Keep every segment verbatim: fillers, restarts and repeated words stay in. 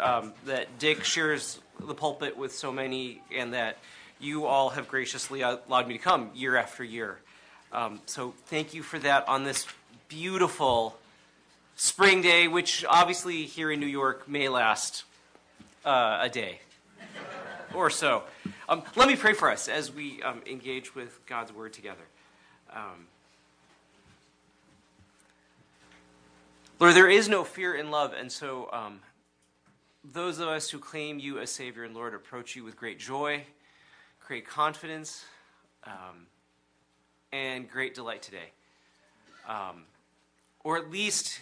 Um, that Dick shares the pulpit with so many, and that you all have graciously allowed me to come year after year. Um, so thank you for that on this beautiful spring day, which obviously here in New York may last uh, a day or so. Um, let me pray for us as we um, engage with God's Word together. Um, Lord, there is no fear in love, and so... Um, Those of us who claim you as Savior and Lord approach you with great joy, great confidence, um, and great delight today. Um, or at least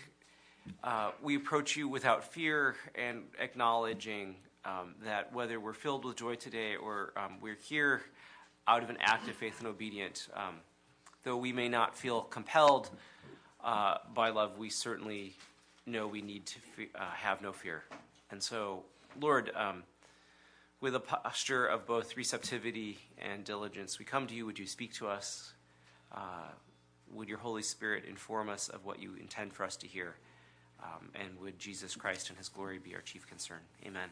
uh, we approach you without fear and acknowledging um, that whether we're filled with joy today or um, we're here out of an act of faith and obedience, um, though we may not feel compelled uh, by love, we certainly know we need to fe- uh, have no fear. And so, Lord, um, with a posture of both receptivity and diligence, we come to you. Would you speak to us? Uh, would your Holy Spirit inform us of what you intend for us to hear? Um, and would Jesus Christ and his glory be our chief concern? Amen.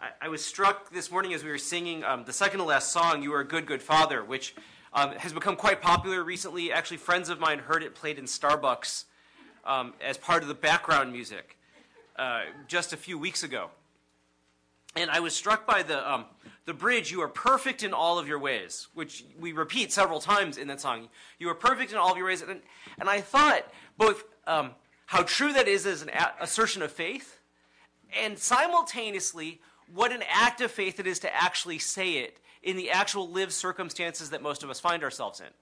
I, I was struck this morning as we were singing um, the second to last song, You Are a Good, Good Father, which um, has become quite popular recently. Actually, friends of mine heard it played in Starbucks um, as part of the background music. Uh, just a few weeks ago. And I was struck by the um, the bridge, you are perfect in all of your ways, which we repeat several times in that song. You are perfect in all of your ways. And, and I thought both um, how true that is as an a- assertion of faith, and simultaneously what an act of faith it is to actually say it in the actual lived circumstances that most of us find ourselves in.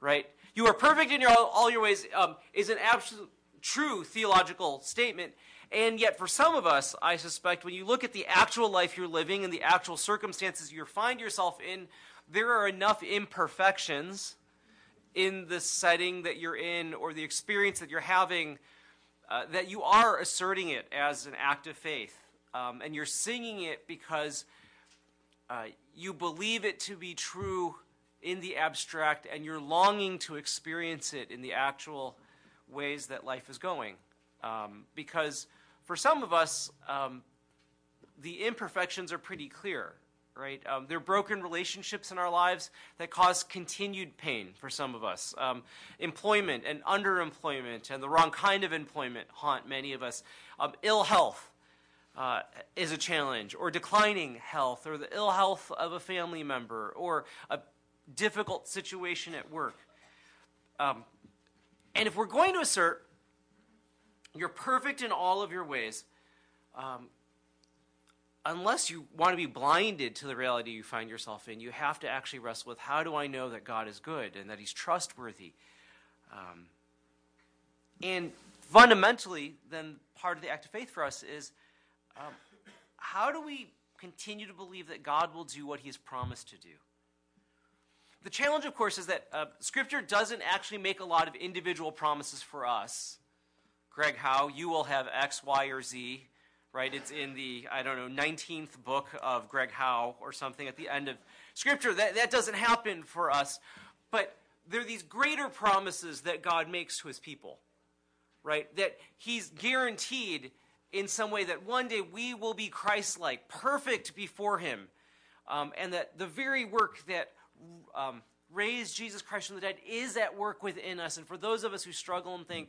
Right? You are perfect in your, all your ways um, is an absolute true theological statement. And yet for some of us, I suspect, when you look at the actual life you're living and the actual circumstances you find yourself in, there are enough imperfections in the setting that you're in or the experience that you're having uh, that you are asserting it as an act of faith. Um, and you're singing it because uh, you believe it to be true in the abstract, and you're longing to experience it in the actual ways that life is going. Um, because for some of us, um, the imperfections are pretty clear, right? Um, there are broken relationships in our lives that cause continued pain for some of us. Um, employment and underemployment and the wrong kind of employment haunt many of us. Um, ill health uh, is a challenge, or declining health, or the ill health of a family member, or a difficult situation at work. Um, And if we're going to assert you're perfect in all of your ways, um, unless you want to be blinded to the reality you find yourself in, you have to actually wrestle with, how do I know that God is good and that he's trustworthy? Um, and fundamentally, then part of the act of faith for us is, um, how do we continue to believe that God will do what he has promised to do? The challenge, of course, is that uh, Scripture doesn't actually make a lot of individual promises for us. Greg Jao, you will have X, Y, or Z, right? It's in the, I don't know, nineteenth book of Greg Jao or something at the end of Scripture. That, that doesn't happen for us. But there are these greater promises that God makes to his people, right? That he's guaranteed in some way that one day we will be Christ-like, perfect before him, um, and that the very work that Um, raise Jesus Christ from the dead is at work within us. And for those of us who struggle and think,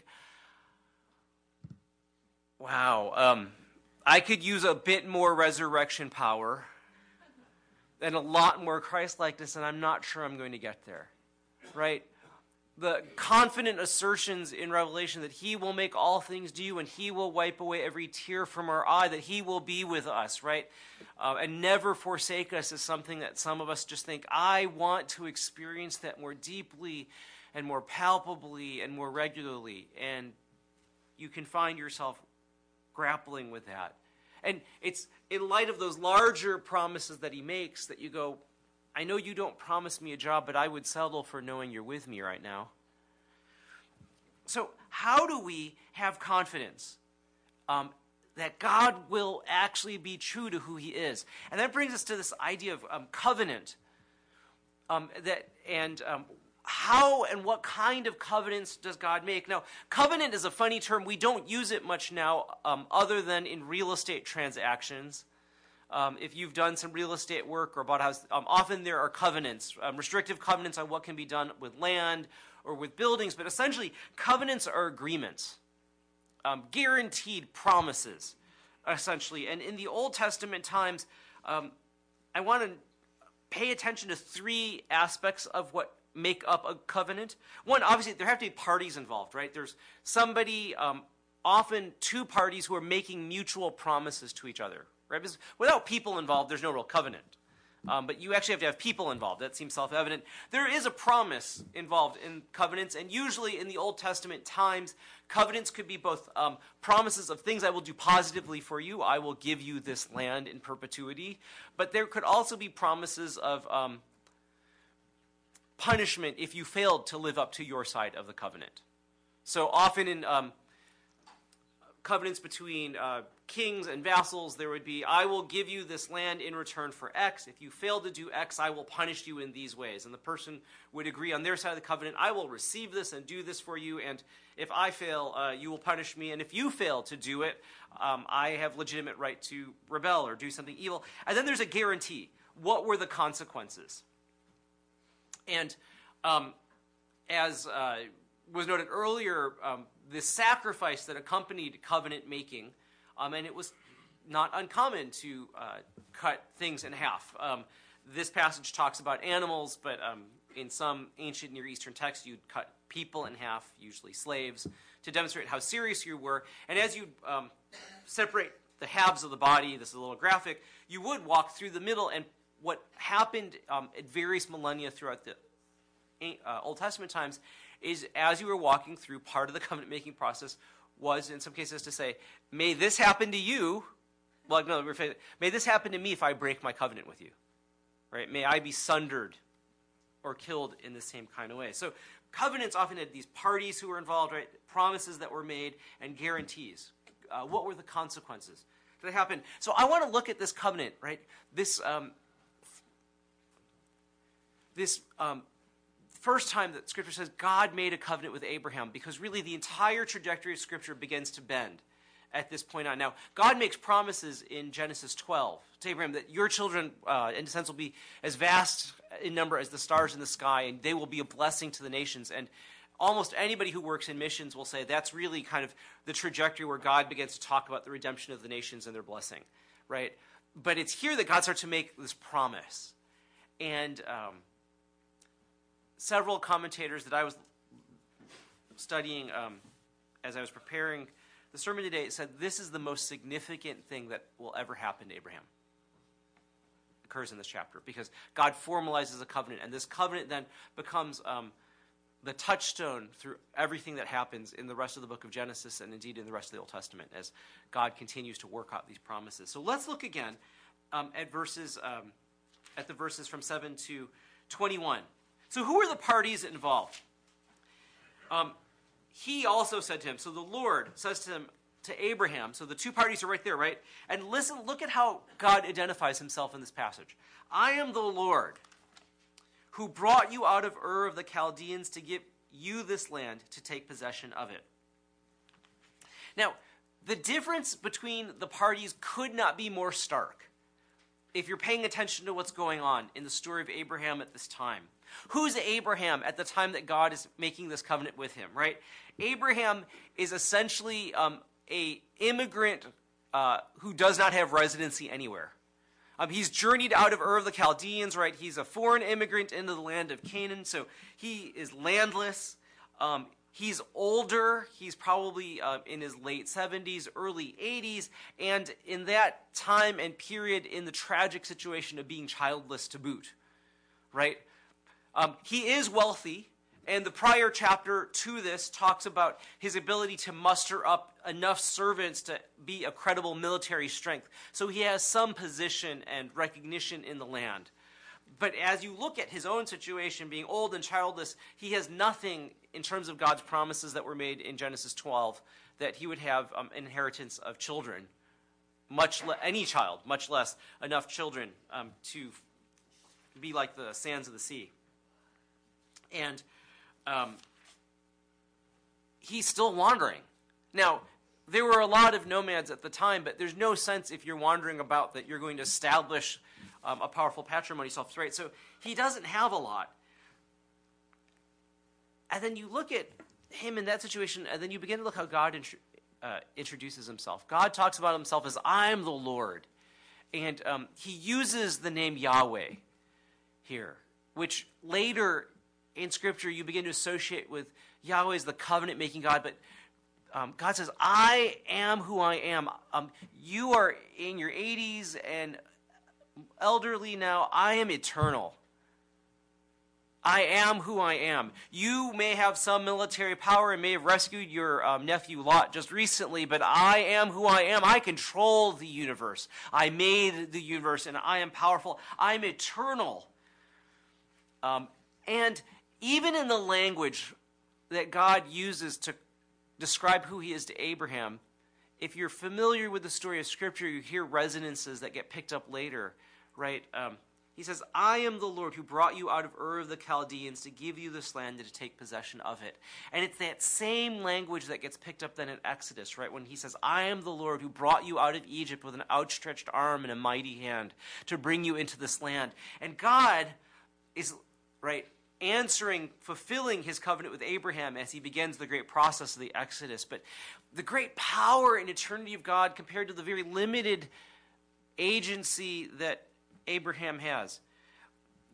wow, um, I could use a bit more resurrection power and a lot more Christ-likeness, and I'm not sure I'm going to get there, right? The confident assertions in Revelation that he will make all things new and he will wipe away every tear from our eye, that he will be with us, right? Uh, and never forsake us is something that some of us just think, I want to experience that more deeply and more palpably and more regularly. And you can find yourself grappling with that. And it's in light of those larger promises that he makes that you go, I know you don't promise me a job, but I would settle for knowing you're with me right now. So how do we have confidence um, that God will actually be true to who he is? And that brings us to this idea of um, covenant, um, that and um, how and what kind of covenants does God make? Now, covenant is a funny term. We don't use it much now um, other than in real estate transactions. Um, if you've done some real estate work or bought a house, um, often there are covenants, um, restrictive covenants on what can be done with land or with buildings. But essentially, covenants are agreements, um, guaranteed promises, essentially. And in the Old Testament times, um, I want to pay attention to three aspects of what make up a covenant. One, obviously, there have to be parties involved, right? There's somebody, um, often two parties who are making mutual promises to each other. Right? Because without people involved, there's no real covenant. Um, but you actually have to have people involved. That seems self-evident. There is a promise involved in covenants, and usually in the Old Testament times, covenants could be both um, promises of things I will do positively for you, I will give you this land in perpetuity, but there could also be promises of um, punishment if you failed to live up to your side of the covenant. So often in um, covenants between Uh, kings and vassals, there would be, I will give you this land in return for X. If you fail to do X, I will punish you in these ways. And the person would agree on their side of the covenant, I will receive this and do this for you, and if I fail, uh, you will punish me, and if you fail to do it, um, I have legitimate right to rebel or do something evil. And then there's a guarantee. What were the consequences? And um, as uh, was noted earlier, um, the sacrifice that accompanied covenant making, Um, and it was not uncommon to uh, cut things in half. Um, this passage talks about animals, but um, in some ancient Near Eastern texts, you'd cut people in half, usually slaves, to demonstrate how serious you were. And as you um, separate the halves of the body, this is a little graphic, you would walk through the middle. And what happened um, at various millennia throughout the uh, Old Testament times is as you were walking through, part of the covenant-making process was, in some cases, to say, may this happen to you, well, no, may this happen to me if I break my covenant with you, right? May I be sundered or killed in the same kind of way. So covenants often had these parties who were involved, right? Promises that were made and guarantees. Uh, what were the consequences? Did it happen? So I want to look at this covenant, right? This, um, this, um, first time that Scripture says God made a covenant with Abraham, because really the entire trajectory of Scripture begins to bend at this point on. Now, God makes promises in Genesis twelve to Abraham that your children uh, and descendants will be as vast in number as the stars in the sky, and they will be a blessing to the nations. And almost anybody who works in missions will say that's really kind of the trajectory where God begins to talk about the redemption of the nations and their blessing, right? But it's here that God starts to make this promise. And um several commentators that I was studying um, as I was preparing the sermon today said this is the most significant thing that will ever happen to Abraham. It occurs in this chapter because God formalizes a covenant, and this covenant then becomes um, the touchstone through everything that happens in the rest of the book of Genesis and indeed in the rest of the Old Testament as God continues to work out these promises. So let's look again um, at verses um, at the verses from seven to twenty-one. So who are the parties involved? Um, he also said to him, so the Lord says to him, to Abraham, so the two parties are right there, right? And listen, look at how God identifies himself in this passage. I am the Lord who brought you out of Ur of the Chaldeans to give you this land to take possession of it. Now, the difference between the parties could not be more stark if you're paying attention to what's going on in the story of Abraham at this time. Who's Abraham at the time that God is making this covenant with him, right? Abraham is essentially um, a immigrant uh, who does not have residency anywhere. Um, he's journeyed out of Ur of the Chaldeans, right? He's a foreign immigrant into the land of Canaan, so he is landless. Um, he's older. He's probably uh, in his late seventies, early eighties, and in that time and period in the tragic situation of being childless to boot, right? Um, he is wealthy, and the prior chapter to this talks about his ability to muster up enough servants to be a credible military strength. So he has some position and recognition in the land. But as you look at his own situation, being old and childless, he has nothing in terms of God's promises that were made in Genesis twelve that he would have um, inheritance of children, much le- any child, much less enough children um, to be like the sands of the sea. And um, he's still wandering. Now, there were a lot of nomads at the time, but there's no sense if you're wandering about that you're going to establish um, a powerful patrimony self, right? So he doesn't have a lot. And then you look at him in that situation, and then you begin to look how God int- uh, introduces himself. God talks about himself as, I'm the Lord. And um, he uses the name Yahweh here, which later in Scripture you begin to associate with Yahweh as the covenant-making God, but Um, God says, I am who I am. Um, you are in your eighties and elderly now. I am eternal. I am who I am. You may have some military power and may have rescued your um, nephew Lot just recently, but I am who I am. I control the universe. I made the universe, and I am powerful. I'm eternal. Um, and even in the language that God uses to describe who he is to Abraham, if you're familiar with the story of Scripture, you hear resonances that get picked up later, right? Um, he says, I am the Lord who brought you out of Ur of the Chaldeans to give you this land and to take possession of it. And it's that same language that gets picked up then in Exodus, right? When he says, I am the Lord who brought you out of Egypt with an outstretched arm and a mighty hand to bring you into this land. And God is, right, answering, fulfilling his covenant with Abraham as he begins the great process of the Exodus. But the great power and eternity of God compared to the very limited agency that Abraham has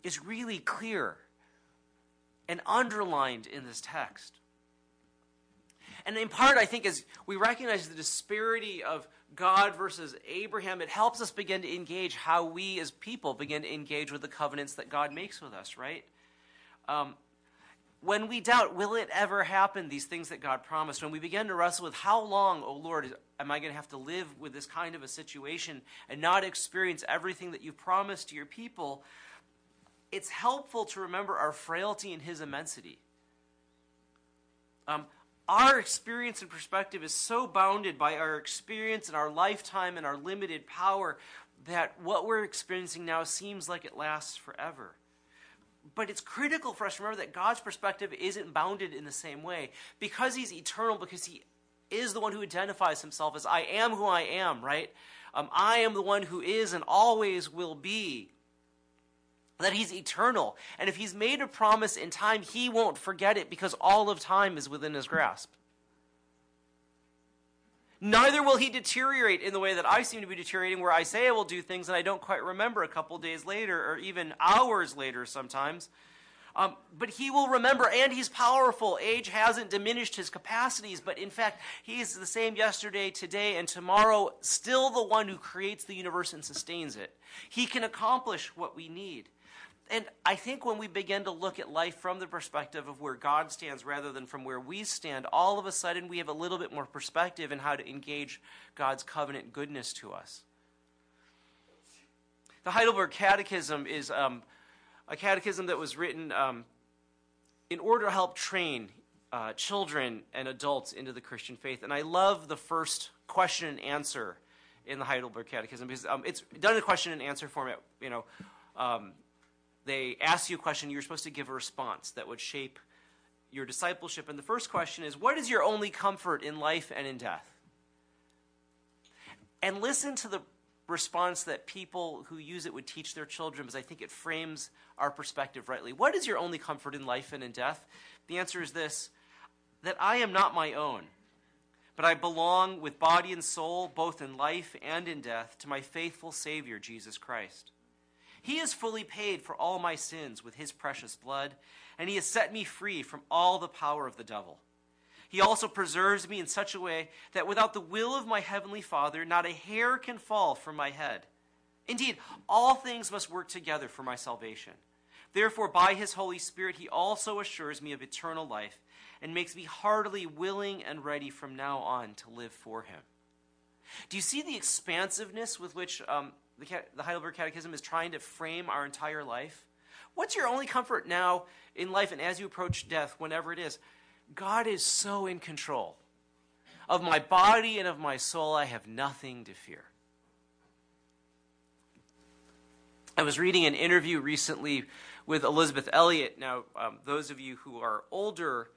is really clear and underlined in this text. And in part, I think, as we recognize the disparity of God versus Abraham, it helps us begin to engage how we as people begin to engage with the covenants that God makes with us, right? Um, when we doubt, will it ever happen, these things that God promised, when we begin to wrestle with how long, oh Lord, am I going to have to live with this kind of a situation and not experience everything that you've promised to your people, it's helpful to remember our frailty in his immensity. Um, our experience and perspective is so bounded by our experience and our lifetime and our limited power that what we're experiencing now seems like it lasts forever. But it's critical for us to remember that God's perspective isn't bounded in the same way. Because he's eternal, because he is the one who identifies himself as I am who I am, right? Um, I am the one who is and always will be. That he's eternal. And if he's made a promise in time, he won't forget it because all of time is within his grasp. Neither will he deteriorate in the way that I seem to be deteriorating, where I say I will do things and I don't quite remember a couple days later or even hours later sometimes. Um, but he will remember, and he's powerful. Age hasn't diminished his capacities, but in fact, he is the same yesterday, today, and tomorrow, still the one who creates the universe and sustains it. He can accomplish what we need. And I think when we begin to look at life from the perspective of where God stands rather than from where we stand, all of a sudden we have a little bit more perspective in how to engage God's covenant goodness to us. The Heidelberg Catechism is um, a catechism that was written um, in order to help train uh, children and adults into the Christian faith. And I love the first question and answer in the Heidelberg Catechism because um, it's done in question and answer format, you know, um, they ask you a question, you're supposed to give a response that would shape your discipleship. And the first question is, what is your only comfort in life and in death? And listen to the response that people who use it would teach their children, because I think it frames our perspective rightly. What is your only comfort in life and in death? The answer is this, that I am not my own, but I belong with body and soul, both in life and in death, to my faithful Savior, Jesus Christ. He has fully paid for all my sins with his precious blood, and he has set me free from all the power of the devil. He also preserves me in such a way that without the will of my heavenly Father, not a hair can fall from my head. Indeed, all things must work together for my salvation. Therefore, by his Holy Spirit, he also assures me of eternal life and makes me heartily willing and ready from now on to live for him. Do you see the expansiveness with which um, the Heidelberg Catechism is trying to frame our entire life? What's your only comfort now in life and as you approach death, whenever it is? God is so in control. Of my body and of my soul, I have nothing to fear. I was reading an interview recently with Elizabeth Elliott. Now, um, those of you who are older,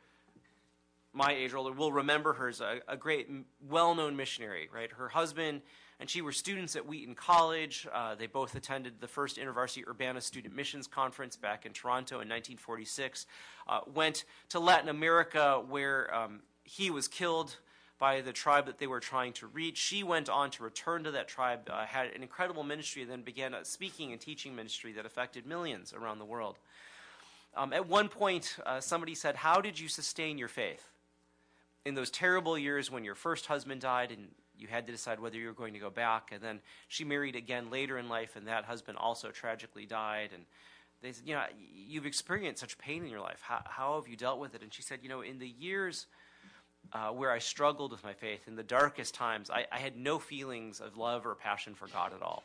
my age older, will remember her as a, a great, well-known missionary, right? Her husband and she were students at Wheaton College. Uh, they both attended the first InterVarsity Urbana Student Missions Conference back in Toronto in nineteen forty-six. Uh, went to Latin America where um, he was killed by the tribe that they were trying to reach. She went on to return to that tribe, uh, had an incredible ministry, and then began a speaking and teaching ministry that affected millions around the world. Um, at one point, uh, somebody said, "How did you sustain your faith in those terrible years when your first husband died and you had to decide whether you were going to go back?" And then she married again later in life, and that husband also tragically died. And they said, "You know, you've experienced such pain in your life. How, how have you dealt with it?" And she said, "You know, in the years uh, where I struggled with my faith, in the darkest times, I, I had no feelings of love or passion for God at all."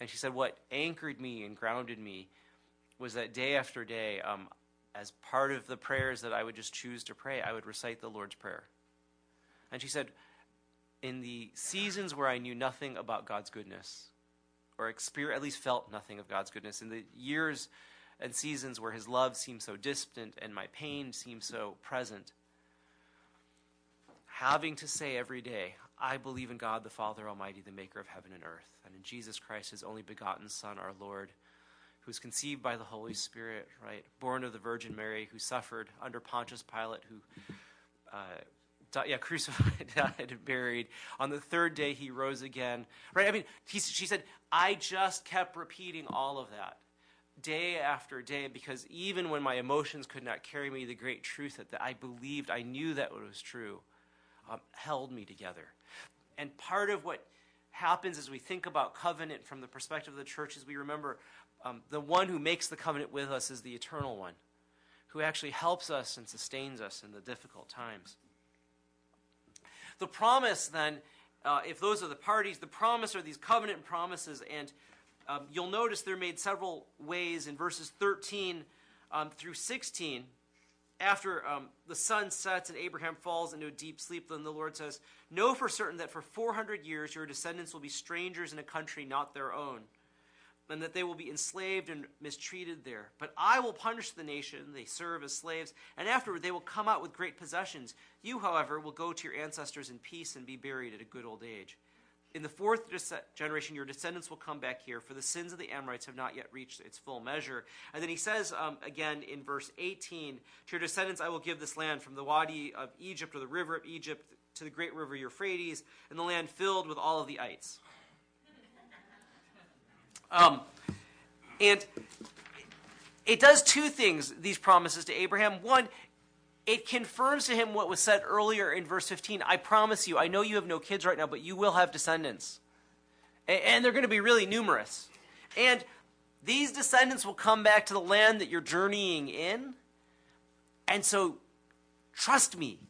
And she said, "What anchored me and grounded me was that day after day, um, as part of the prayers that I would just choose to pray, I would recite the Lord's Prayer." And she said, in the seasons where I knew nothing about God's goodness, or exper- at least felt nothing of God's goodness, in the years and seasons where his love seemed so distant and my pain seemed so present, having to say every day, I believe in God the Father Almighty, the maker of heaven and earth, and in Jesus Christ, his only begotten Son, our Lord, who was conceived by the Holy Spirit, right, born of the Virgin Mary, who suffered under Pontius Pilate, who... Uh, Yeah, crucified, died, and buried. On the third day, he rose again. Right? I mean, he, she said, I just kept repeating all of that day after day, because even when my emotions could not carry me, the great truth that, that I believed, I knew that what was true, um, held me together. And part of what happens as we think about covenant from the perspective of the church is we remember um, the one who makes the covenant with us is the eternal one, who actually helps us and sustains us in the difficult times. The promise, then, uh, if those are the parties, the promise are these covenant promises, and um, you'll notice they're made several ways in verses thirteen um, through sixteen. After um, the sun sets and Abraham falls into a deep sleep, then the Lord says, "Know for certain that for four hundred years your descendants will be strangers in a country not their own, and that they will be enslaved and mistreated there. But I will punish the nation they serve as slaves, and afterward they will come out with great possessions. You, however, will go to your ancestors in peace and be buried at a good old age. In the fourth de- generation, your descendants will come back here, for the sins of the Amorites have not yet reached its full measure." And then he says um, again in verse eighteen, "To your descendants I will give this land, from the Wadi of Egypt, or the river of Egypt, to the great river Euphrates, and the land filled with all of the ites." Um, and it does two things, these promises to Abraham. One, it confirms to him what was said earlier in verse fifteen. I promise you, I know you have no kids right now, but you will have descendants. And they're going to be really numerous. And these descendants will come back to the land that you're journeying in. And so, trust me,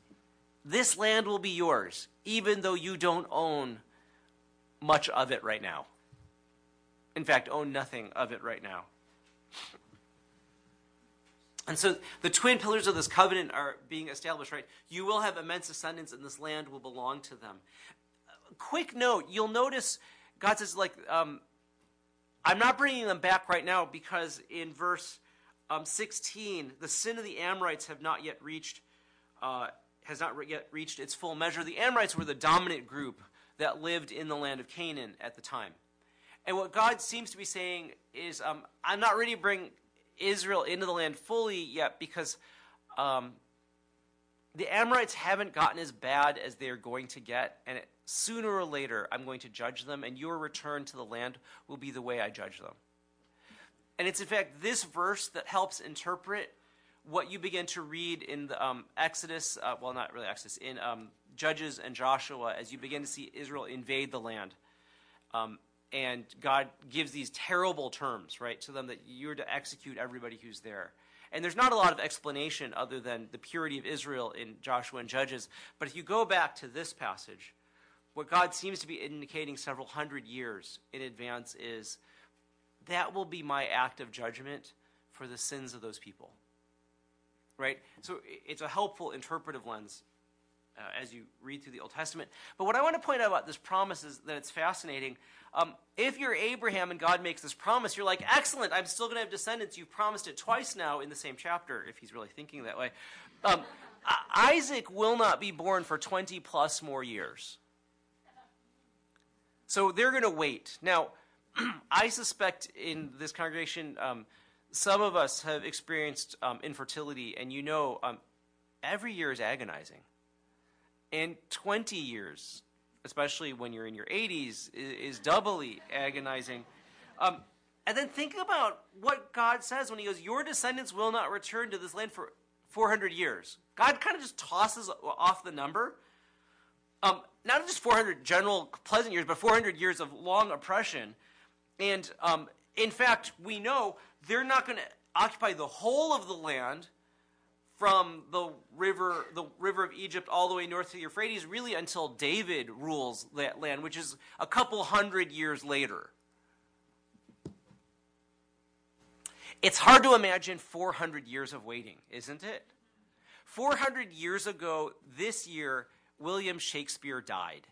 this land will be yours, even though you don't own much of it right now. In fact, own nothing of it right now. And so the twin pillars of this covenant are being established, right? You will have immense descendants, and this land will belong to them. A quick note, you'll notice God says, like, um, I'm not bringing them back right now, because in verse um, sixteen, the sin of the Amorites have not yet reached, uh, has not re- yet reached its full measure. The Amorites were the dominant group that lived in the land of Canaan at the time. And what God seems to be saying is, um, I'm not ready to bring Israel into the land fully yet, because um, the Amorites haven't gotten as bad as they're going to get. And it, sooner or later, I'm going to judge them, and your return to the land will be the way I judge them. And it's, in fact, this verse that helps interpret what you begin to read in the um, Exodus, uh, well, not really Exodus, in um, Judges and Joshua, as you begin to see Israel invade the land. Um And God gives these terrible terms, right, to them that you're to execute everybody who's there. And there's not a lot of explanation other than the purity of Israel in Joshua and Judges. But if you go back to this passage, what God seems to be indicating several hundred years in advance is that will be my act of judgment for the sins of those people, right? So it's a helpful interpretive lens uh, as you read through the Old Testament. But what I want to point out about this promise is that it's fascinating. Um, if you're Abraham and God makes this promise, you're like, excellent, I'm still going to have descendants. You've promised it twice now in the same chapter, if he's really thinking that way. Um, Isaac will not be born for twenty plus more years. So they're going to wait. Now, I suspect in this congregation, um, some of us have experienced um, infertility, and you know um, every year is agonizing. And twenty years, especially when you're in your eighties, is, is doubly agonizing. Um, and then think about what God says when he goes, your descendants will not return to this land for four hundred years. God kind of just tosses off the number. Um, not just four hundred general pleasant years, but four hundred years of long oppression. And um, in fact, we know they're not going to occupy the whole of the land from the river, the river of Egypt all the way north to the Euphrates, really until David rules that land, which is a couple hundred years later. It's hard to imagine four hundred years of waiting, isn't it? four hundred years ago this year, William Shakespeare died.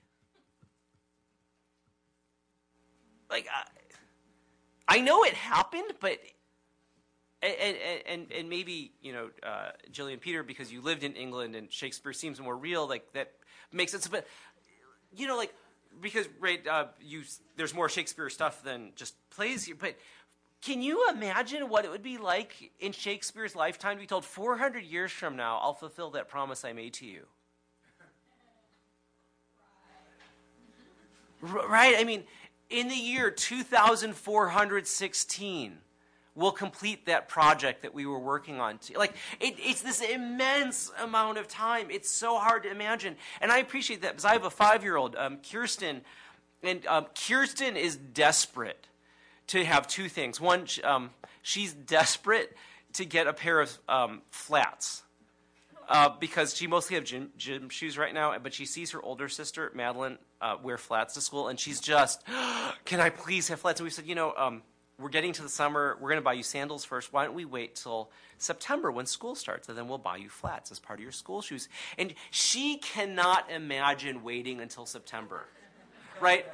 Like, I, I know it happened, but... And, and and maybe, you know, uh, Jillian Peter, because you lived in England and Shakespeare seems more real, like that makes sense. But, you know, like, because, right, uh, you there's more Shakespeare stuff than just plays here. But can you imagine what it would be like in Shakespeare's lifetime to be told, four hundred years from now, I'll fulfill that promise I made to you? Right? I mean, in the year two thousand four hundred sixteen... we'll complete that project that we were working on. Like, it, it's this immense amount of time. It's so hard to imagine. And I appreciate that because I have a five-year-old, um, Kirsten, and um, Kirsten is desperate to have two things. One, um, she's desperate to get a pair of um, flats uh, because she mostly have gym, gym shoes right now, but she sees her older sister, Madeline, uh, wear flats to school, and she's just, can I please have flats? And we said, you know, um, we're getting to the summer. We're going to buy you sandals first. Why don't we wait till September when school starts, and then we'll buy you flats as part of your school shoes. And she cannot imagine waiting until September, right?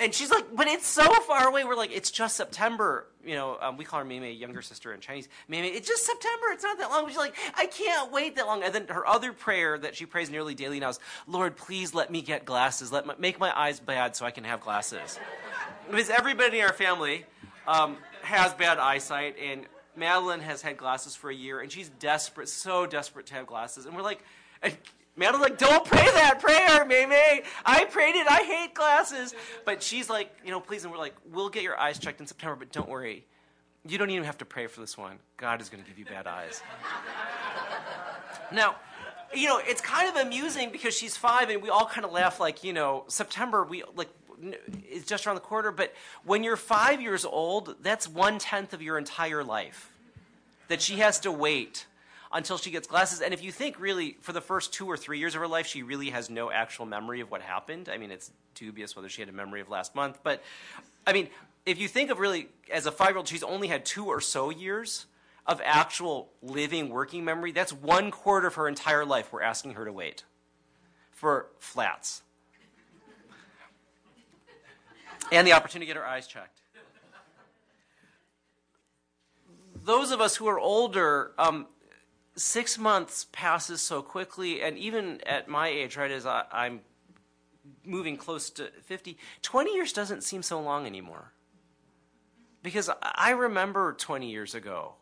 And she's like, but it's so far away. We're like, it's just September. You know, um, we call her Mei Mei, younger sister in Chinese. Mei Mei, it's just September. It's not that long. But she's like, I can't wait that long. And then her other prayer that she prays nearly daily now is, Lord, please let me get glasses. Let my, make my eyes bad so I can have glasses. Because everybody in our family... Um, has bad eyesight, and Madeline has had glasses for a year, and she's desperate, so desperate to have glasses. And we're like, and Madeline's like, don't pray that prayer, Mei Mei. I prayed it. I hate glasses. But she's like, you know, please. And we're like, we'll get your eyes checked in September, but don't worry. You don't even have to pray for this one. God is going to give you bad eyes. Now, you know, it's kind of amusing because she's five, and we all kind of laugh like, you know, September, we, like, it's just around the corner, but when you're five years old, that's one-tenth of your entire life that she has to wait until she gets glasses. And if you think, really, for the first two or three years of her life, she really has no actual memory of what happened. I mean, it's dubious whether she had a memory of last month. But, I mean, if you think of really, as a five-year-old, she's only had two or so years of actual living, working memory. That's one quarter of her entire life we're asking her to wait for flats. And the opportunity to get our eyes checked. Those of us who are older, um, six months passes so quickly, and even at my age, right, as I, I'm moving close to fifty, twenty years doesn't seem so long anymore. Because I remember twenty years ago,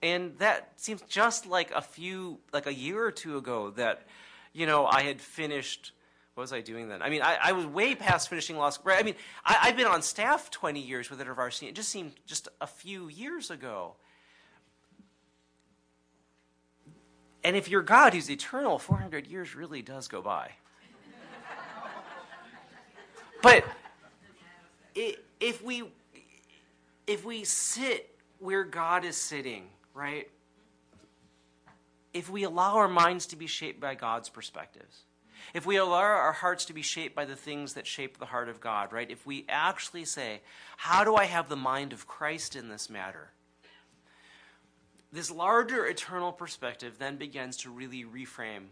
and that seems just like a few, like a year or two ago that, you know, I had finished... What was I doing then? I mean, I, I was way past finishing law school. Right? I mean, I, I've been on staff twenty years with InterVarsity. It just seemed just a few years ago. And if you're God who's eternal, four hundred years really does go by. But it, if we if we sit where God is sitting, right? If we allow our minds to be shaped by God's perspectives, if we allow our hearts to be shaped by the things that shape the heart of God, right? If we actually say, how do I have the mind of Christ in this matter? This larger eternal perspective then begins to really reframe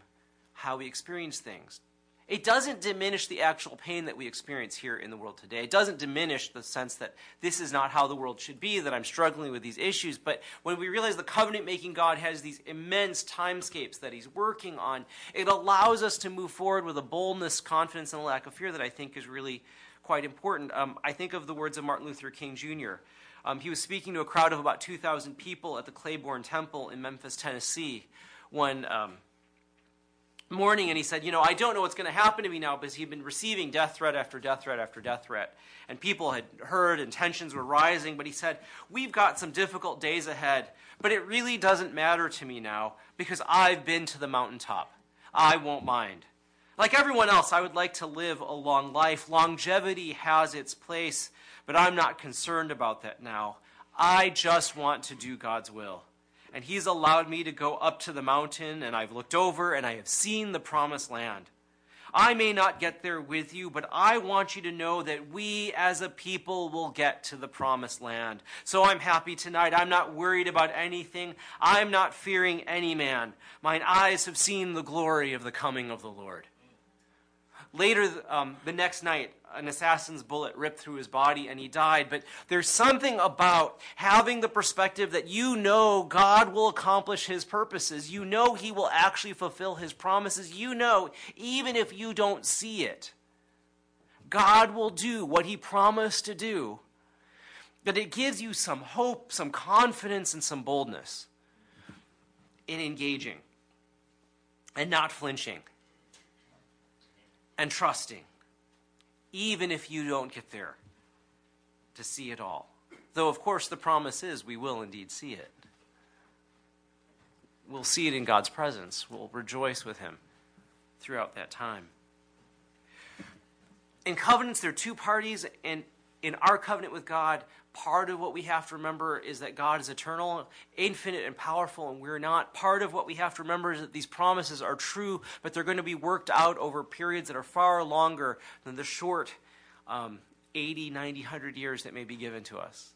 how we experience things. It doesn't diminish the actual pain that we experience here in the world today. It doesn't diminish the sense that this is not how the world should be, that I'm struggling with these issues. But when we realize the covenant-making God has these immense timescapes that he's working on, it allows us to move forward with a boldness, confidence, and a lack of fear that I think is really quite important. Um, I think of the words of Martin Luther King, Junior Um, he was speaking to a crowd of about two thousand people at the Claiborne Temple in Memphis, Tennessee, one um, morning, and he said, you know, I don't know what's going to happen to me now, because he'd been receiving death threat after death threat after death threat, and people had heard, and tensions were rising, but he said, we've got some difficult days ahead, but it really doesn't matter to me now, because I've been to the mountaintop. I won't mind. Like everyone else, I would like to live a long life. Longevity has its place, but I'm not concerned about that now. I just want to do God's will. And he's allowed me to go up to the mountain, and I've looked over, and I have seen the promised land. I may not get there with you, but I want you to know that we as a people will get to the promised land. So I'm happy tonight. I'm not worried about anything. I'm not fearing any man. Mine eyes have seen the glory of the coming of the Lord. Later, um, the next night, an assassin's bullet ripped through his body and he died. But there's something about having the perspective that you know God will accomplish his purposes. You know he will actually fulfill his promises. You know, even if you don't see it, God will do what he promised to do. But it gives you some hope, some confidence, and some boldness in engaging and not flinching. And trusting, even if you don't get there to see it all. Though, of course, the promise is we will indeed see it. We'll see it in God's presence. We'll rejoice with him throughout that time. In covenants, there are two parties, and in our covenant with God, part of what we have to remember is that God is eternal, infinite, and powerful, and we're not. Part of what we have to remember is that these promises are true, but they're going to be worked out over periods that are far longer than the short um, eighty, ninety, one hundred years that may be given to us.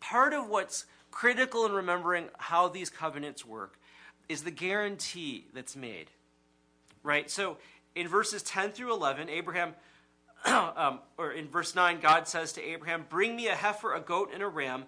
Part of what's critical in remembering how these covenants work is the guarantee that's made, right? So in verses ten through eleven, Abraham... Um, or in verse nine, God says to Abraham, bring me a heifer, a goat, and a ram,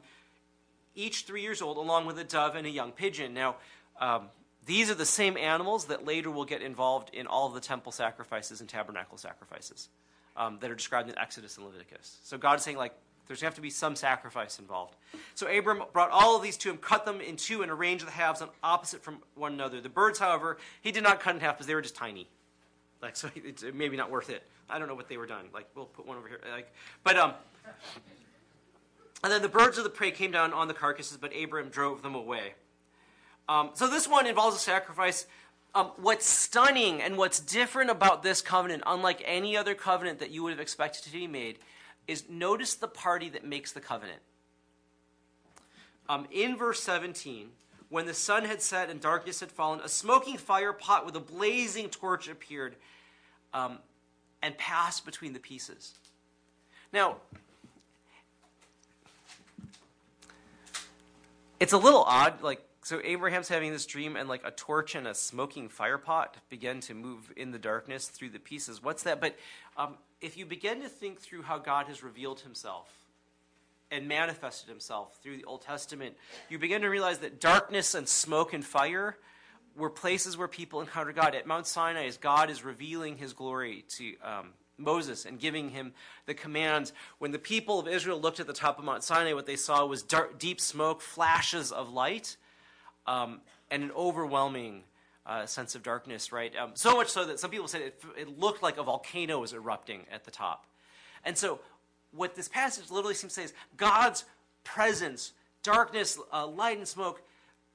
each three years old, along with a dove and a young pigeon. Now, um, these are the same animals that later will get involved in all of the temple sacrifices and tabernacle sacrifices um, that are described in Exodus and Leviticus. So God is saying, like, there's going to have to be some sacrifice involved. So Abram brought all of these to him, cut them in two, and arranged the halves on opposite from one another. The birds, however, he did not cut in half because they were just tiny. Like, so it's maybe not worth it. I don't know what they were done. Like, we'll put one over here. Like, but um, and then the birds of the prey came down on the carcasses, but Abram drove them away. Um, so this one involves a sacrifice. Um, what's stunning and what's different about this covenant, unlike any other covenant that you would have expected to be made, is notice the party that makes the covenant. Um, in verse seventeen. When the sun had set and darkness had fallen, a smoking fire pot with a blazing torch appeared um, and passed between the pieces. Now, it's a little odd. Like, so Abraham's having this dream, and like a torch and a smoking fire pot begin to move in the darkness through the pieces. What's that? But um, if you begin to think through how God has revealed himself and manifested himself through the Old Testament, you begin to realize that darkness and smoke and fire were places where people encountered God. At Mount Sinai, as God is revealing his glory to um, Moses and giving him the commands, when the people of Israel looked at the top of Mount Sinai, what they saw was dark, deep smoke, flashes of light, um, and an overwhelming uh, sense of darkness, right? Um, so much so that some people said it, it looked like a volcano was erupting at the top. And so what this passage literally seems to say is God's presence, darkness, uh, light, and smoke.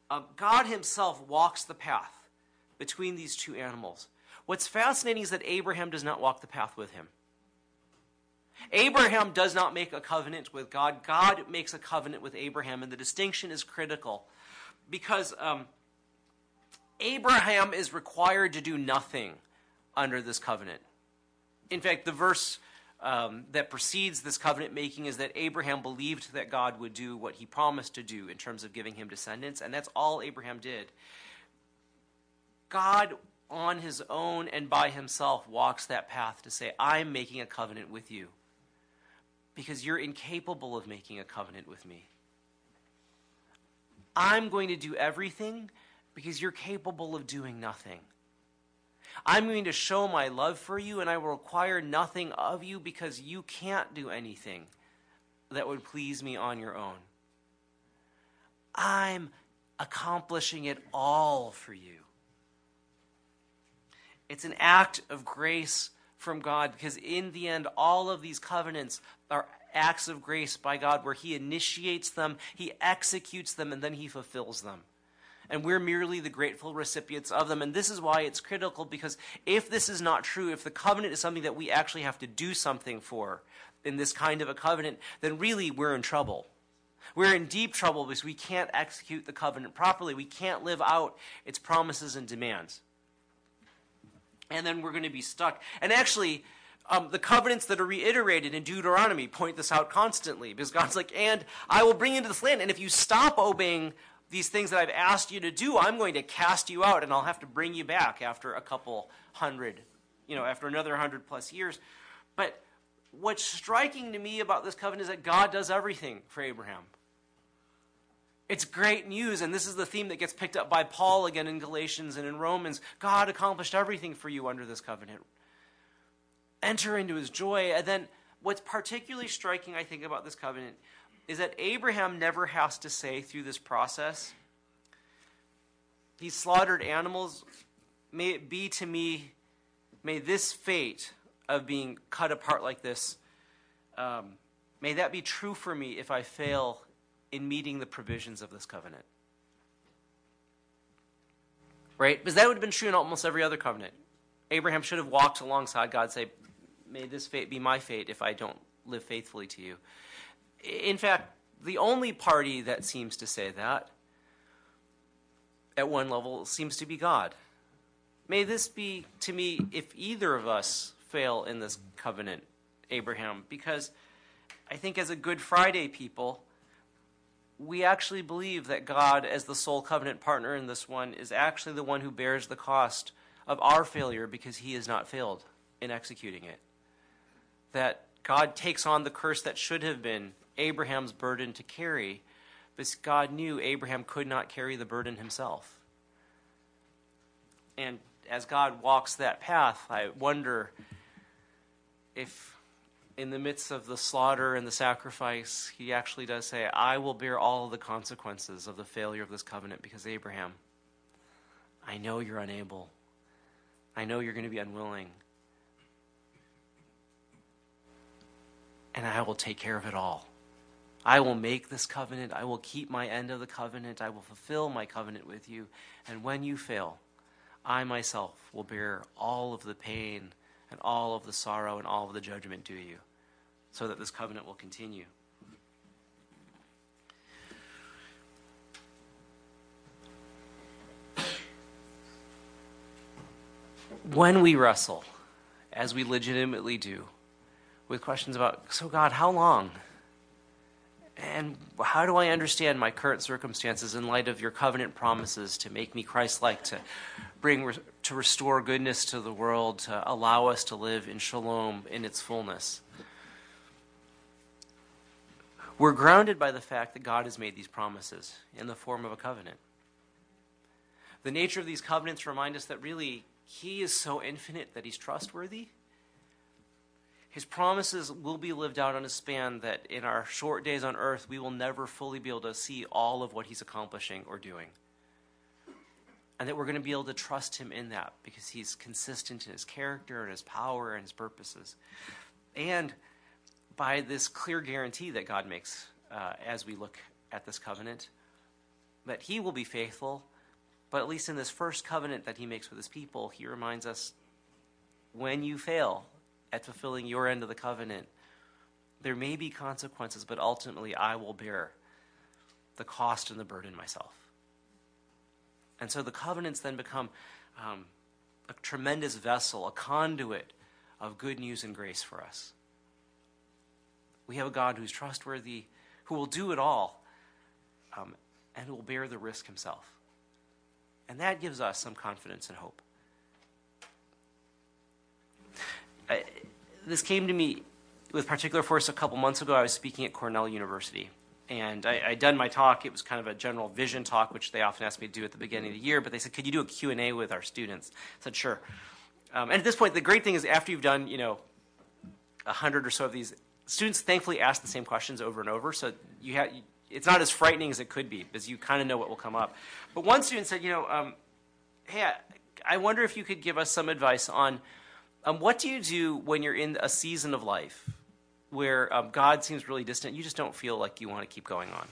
Uh, God himself walks the path between these two animals. What's fascinating is that Abraham does not walk the path with him. Abraham does not make a covenant with God. God makes a covenant with Abraham, and the distinction is critical because um, Abraham is required to do nothing under this covenant. In fact, the verse Um, that precedes this covenant making is that Abraham believed that God would do what he promised to do in terms of giving him descendants, and that's all Abraham did. God on his own and by himself walks that path to say, I'm making a covenant with you because you're incapable of making a covenant with me. I'm going to do everything because you're capable of doing nothing. I'm going to show my love for you and I will require nothing of you because you can't do anything that would please me on your own. I'm accomplishing it all for you. It's an act of grace from God because in the end, all of these covenants are acts of grace by God where he initiates them, he executes them, and then he fulfills them. And we're merely the grateful recipients of them. And this is why it's critical, because if this is not true, if the covenant is something that we actually have to do something for in this kind of a covenant, then really we're in trouble. We're in deep trouble because we can't execute the covenant properly. We can't live out its promises and demands. And then we're going to be stuck. And actually, um, the covenants that are reiterated in Deuteronomy point this out constantly, because God's like, and I will bring you into this land, and if you stop obeying these things that I've asked you to do, I'm going to cast you out, and I'll have to bring you back after a couple hundred, you know, after another hundred plus years. But what's striking to me about this covenant is that God does everything for Abraham. It's great news, and this is the theme that gets picked up by Paul again in Galatians and in Romans. God accomplished everything for you under this covenant. Enter into his joy. And then what's particularly striking, I think, about this covenant is that Abraham never has to say through this process, these slaughtered animals, may it be to me, may this fate of being cut apart like this, um, may that be true for me if I fail in meeting the provisions of this covenant. Right? Because that would have been true in almost every other covenant. Abraham should have walked alongside God and said, may this fate be my fate if I don't live faithfully to you. In fact, the only party that seems to say that, at one level, seems to be God. May this be to me if either of us fail in this covenant, Abraham, because I think as a Good Friday people, we actually believe that God, as the sole covenant partner in this one, is actually the one who bears the cost of our failure because he has not failed in executing it. That God takes on the curse that should have been Abraham's burden to carry, but God knew Abraham could not carry the burden himself. And as God walks that path, I wonder if in the midst of the slaughter and the sacrifice, he actually does say, I will bear all of the consequences of the failure of this covenant because, Abraham, I know you're unable. I know you're going to be unwilling. And I will take care of it all. I will make this covenant. I will keep my end of the covenant. I will fulfill my covenant with you. And when you fail, I myself will bear all of the pain and all of the sorrow and all of the judgment due you, so that this covenant will continue. When we wrestle, as we legitimately do, with questions about, so God, how long? And how do I understand my current circumstances in light of your covenant promises to make me Christ-like, to bring, to restore goodness to the world, to allow us to live in shalom in its fullness? We're grounded by the fact that God has made these promises in the form of a covenant. The nature of these covenants remind us that really he is so infinite that he's trustworthy. His promises will be lived out on a span that in our short days on earth, we will never fully be able to see all of what he's accomplishing or doing. And that we're going to be able to trust him in that because he's consistent in his character and his power and his purposes. And by this clear guarantee that God makes uh, as we look at this covenant, that he will be faithful, but at least in this first covenant that he makes with his people, he reminds us, when you fail at fulfilling your end of the covenant, there may be consequences, but ultimately I will bear the cost and the burden myself. And so the covenants then become um, a tremendous vessel, a conduit of good news and grace for us. We have a God who's trustworthy, who will do it all, um, and who will bear the risk himself. And that gives us some confidence and hope. I, this came to me with particular force a couple months ago. I was speaking at Cornell University. And I, I'd done my talk. It was kind of a general vision talk, which they often ask me to do at the beginning of the year. But they said, could you do a Q and A with our students? I said, sure. Um, and at this point, the great thing is after you've done, you know, a hundred or so of these, students thankfully ask the same questions over and over. So you have, it's not as frightening as it could be because you kind of know what will come up. But one student said, you know, um, hey, I, I wonder if you could give us some advice on um, what do you do when you're in a season of life where um, God seems really distant, you just don't feel like you want to keep going on?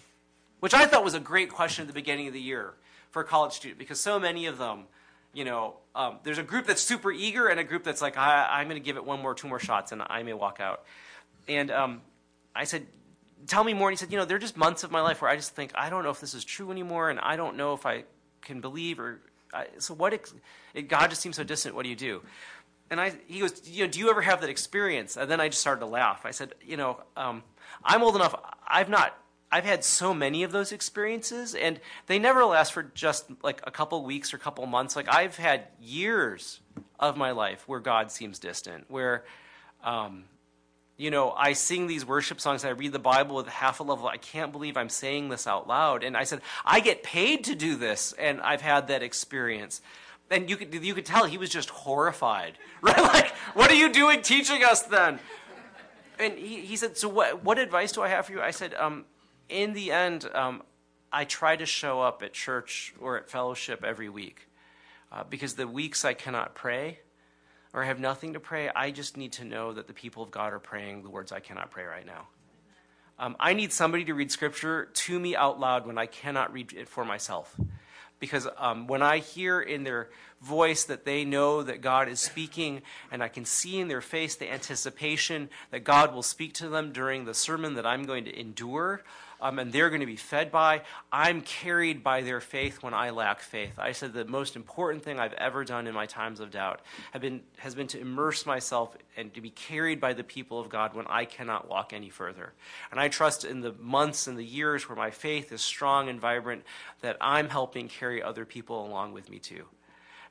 Which I thought was a great question at the beginning of the year for a college student because so many of them, you know, um, there's a group that's super eager and a group that's like, I, I'm going to give it one more, two more shots, and I may walk out. And um, I said, tell me more. And he said, you know, there are just months of my life where I just think, I don't know if this is true anymore, and I don't know if I can believe. or I, So what ex- – God just seems so distant. What do you do? And I, he goes, you know, do you ever have that experience? And then I just started to laugh. I said, you know, um, I'm old enough. I've not – I've had so many of those experiences, and they never last for just like a couple weeks or a couple months. Like I've had years of my life where God seems distant, where, um, you know, I sing these worship songs, I read the Bible with half a level. I can't believe I'm saying this out loud. And I said, I get paid to do this, and I've had that experience. And you could you could tell he was just horrified, right? Like, what are you doing teaching us then? And he, he said, so what what advice do I have for you? I said, um. In the end, um, I try to show up at church or at fellowship every week uh, because the weeks I cannot pray or have nothing to pray, I just need to know that the people of God are praying the words I cannot pray right now. Um, I need somebody to read Scripture to me out loud when I cannot read it for myself because um, when I hear in their voice that they know that God is speaking and I can see in their face the anticipation that God will speak to them during the sermon that I'm going to endure, Um, and they're going to be fed by. I'm carried by their faith when I lack faith. I said the most important thing I've ever done in my times of doubt have been, has been to immerse myself and to be carried by the people of God when I cannot walk any further. And I trust in the months and the years where my faith is strong and vibrant that I'm helping carry other people along with me too.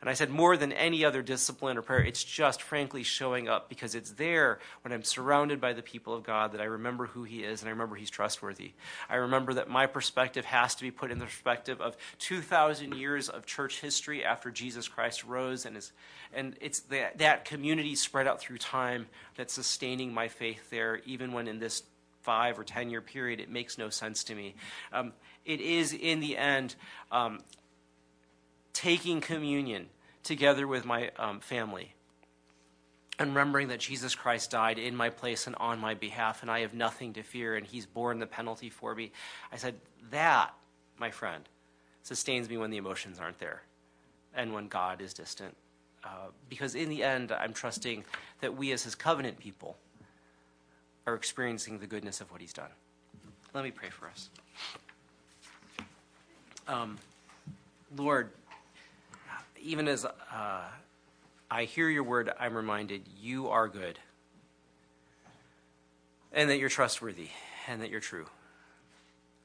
And I said, more than any other discipline or prayer, it's just frankly showing up because it's there when I'm surrounded by the people of God that I remember who he is and I remember he's trustworthy. I remember that my perspective has to be put in the perspective of two thousand years of church history after Jesus Christ rose. And is, and it's that, that community spread out through time that's sustaining my faith there, even when in this five or ten-year period it makes no sense to me. Um, it is, in the end... Um, taking communion together with my um, family and remembering that Jesus Christ died in my place and on my behalf and I have nothing to fear and he's borne the penalty for me. I said, that, my friend, sustains me when the emotions aren't there and when God is distant. Uh, because in the end, I'm trusting that we as his covenant people are experiencing the goodness of what he's done. Let me pray for us. Um, Lord, even as uh, I hear your word, I'm reminded you are good and that you're trustworthy and that you're true.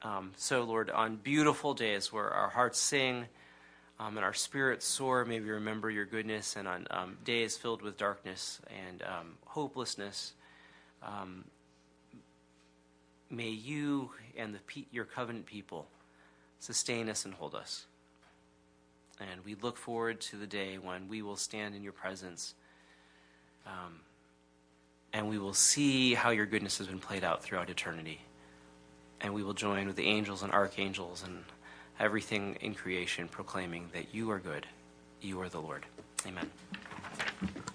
Um, so, Lord, on beautiful days where our hearts sing um, and our spirits soar, may we remember your goodness. And on um, days filled with darkness and um, hopelessness, um, may you and the pe- your covenant people sustain us and hold us. And we look forward to the day when we will stand in your presence um, and we will see how your goodness has been played out throughout eternity. And we will join with the angels and archangels and everything in creation proclaiming that you are good, you are the Lord. Amen.